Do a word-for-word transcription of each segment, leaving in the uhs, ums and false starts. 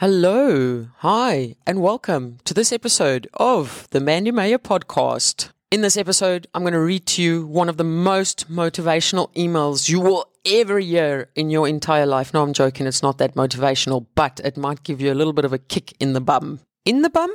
Hello, hi, and welcome to this episode of the Mandy Mayer podcast. In this episode, I'm going to read to you one of the most motivational emails you will ever hear in your entire life. No, I'm joking, it's not that motivational, but it might give you a little bit of a kick in the bum. In the bum?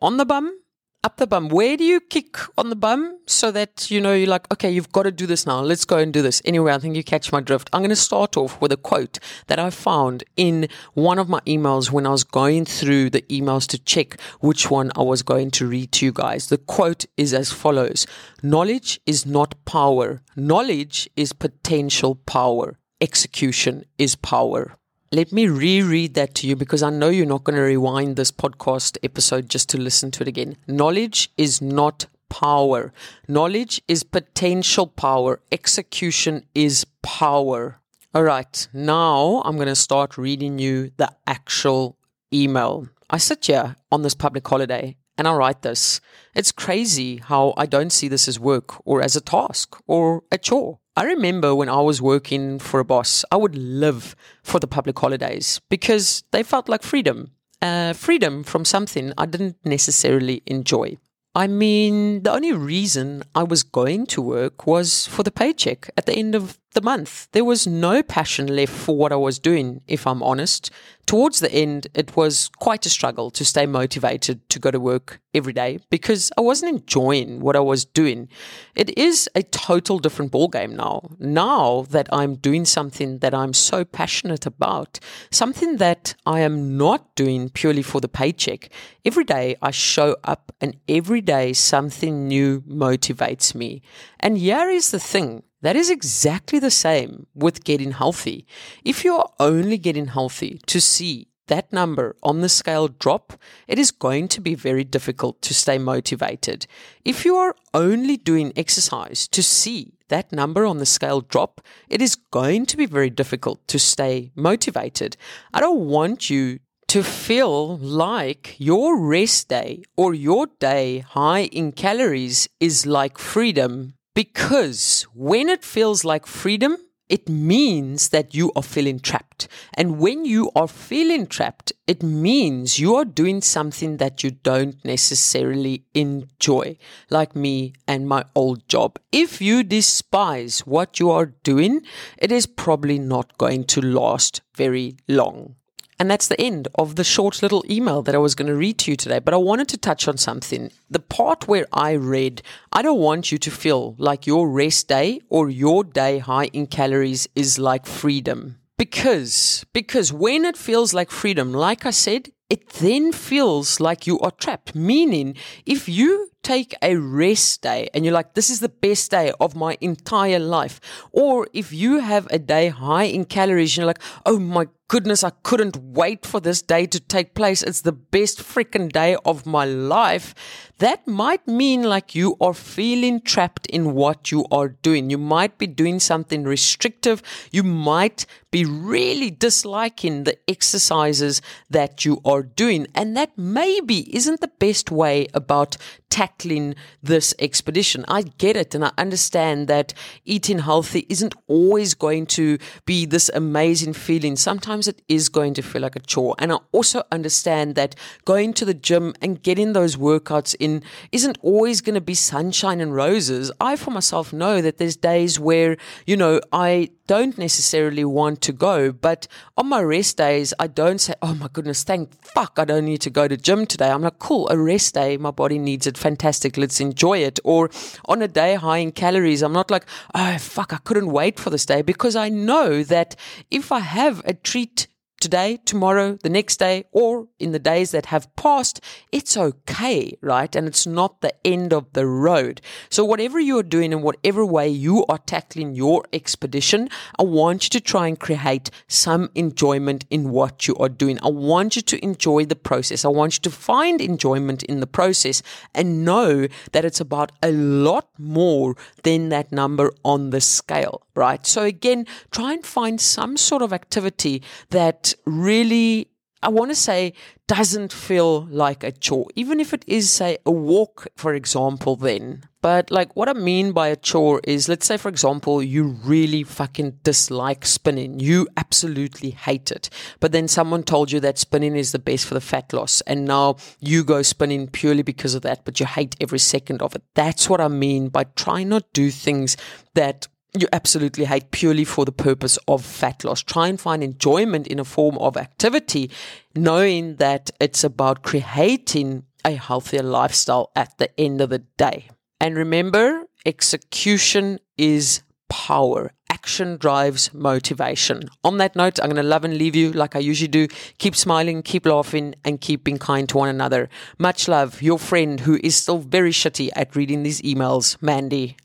On the bum? Up the bum? Where do you kick on the bum so that, you know, you're like, okay, you've got to do this now. Let's go and do this. Anyway, I think you catch my drift. I'm going to start off with a quote that I found in one of my emails when I was going through the emails to check which one I was going to read to you guys. The quote is as follows. Knowledge is not power. Knowledge is potential power. Execution is power. Let me reread that to you because I know you're not going to rewind this podcast episode just to listen to it again. Knowledge is not power. Knowledge is potential power. Execution is power. All right, now I'm going to start reading you the actual email. I sit here on this public holiday and I write this. It's crazy how I don't see this as work or as a task or a chore. I remember when I was working for a boss, I would live for the public holidays because they felt like freedom, uh, freedom from something I didn't necessarily enjoy. I mean, the only reason I was going to work was for the paycheck at the end of the month. There was no passion left for what I was doing, if I'm honest. Towards the end, it was quite a struggle to stay motivated to go to work every day because I wasn't enjoying what I was doing. It is a total different ballgame now. Now that I'm doing something that I'm so passionate about, something that I am not doing purely for the paycheck, every day I show up and every day something new motivates me. And here is the thing. That is exactly the same with getting healthy. If you are only getting healthy to see that number on the scale drop, it is going to be very difficult to stay motivated. If you are only doing exercise to see that number on the scale drop, it is going to be very difficult to stay motivated. I don't want you to feel like your rest day or your day high in calories is like freedom. Because when it feels like freedom, it means that you are feeling trapped. And when you are feeling trapped, it means you are doing something that you don't necessarily enjoy, like me and my old job. If you despise what you are doing, it is probably not going to last very long. And that's the end of the short little email that I was going to read to you today. But I wanted to touch on something. The part where I read, I don't want you to feel like your rest day or your day high in calories is like freedom. Because, because when it feels like freedom, like I said, it then feels like you are trapped. Meaning, if you take a rest day and you're like, this is the best day of my entire life. Or if you have a day high in calories and you're like, oh my goodness, I couldn't wait for this day to take place. It's the best freaking day of my life. That might mean like you are feeling trapped in what you are doing. You might be doing something restrictive. You might be really disliking the exercises that you are doing. And that maybe isn't the best way about tackling this expedition. I get it and I understand that eating healthy isn't always going to be this amazing feeling. Sometimes it is going to feel like a chore. And I also understand that going to the gym and getting those workouts in isn't always going to be sunshine and roses. I for myself know that there's days where, you know, I don't necessarily want to go, but on my rest days, I don't say, oh my goodness, thank fuck, I don't need to go to gym today. I'm like, cool, a rest day, my body needs it. Fantastic, let's enjoy it. Or on a day high in calories, I'm not like, oh, fuck, I couldn't wait for this day because I know that if I have a treat today, tomorrow, the next day, or in the days that have passed, it's okay, right? And it's not the end of the road. So whatever you're doing and whatever way you are tackling your expedition, I want you to try and create some enjoyment in what you are doing. I want you to enjoy the process. I want you to find enjoyment in the process and know that it's about a lot more than that number on the scale, right? So again, try and find some sort of activity that really I want to say, doesn't feel like a chore, even if it is, say, a walk, for example, then. But like what I mean by a chore is, let's say, for example, you really fucking dislike spinning. You absolutely hate it. But then someone told you that spinning is the best for the fat loss. And now you go spinning purely because of that, but you hate every second of it. That's what I mean by try not do things that you absolutely hate purely for the purpose of fat loss. Try and find enjoyment in a form of activity, knowing that it's about creating a healthier lifestyle at the end of the day. And remember, execution is power. Action drives motivation. On that note, I'm going to love and leave you like I usually do. Keep smiling, keep laughing, and keep being kind to one another. Much love, your friend who is still very shitty at reading these emails, Mandy.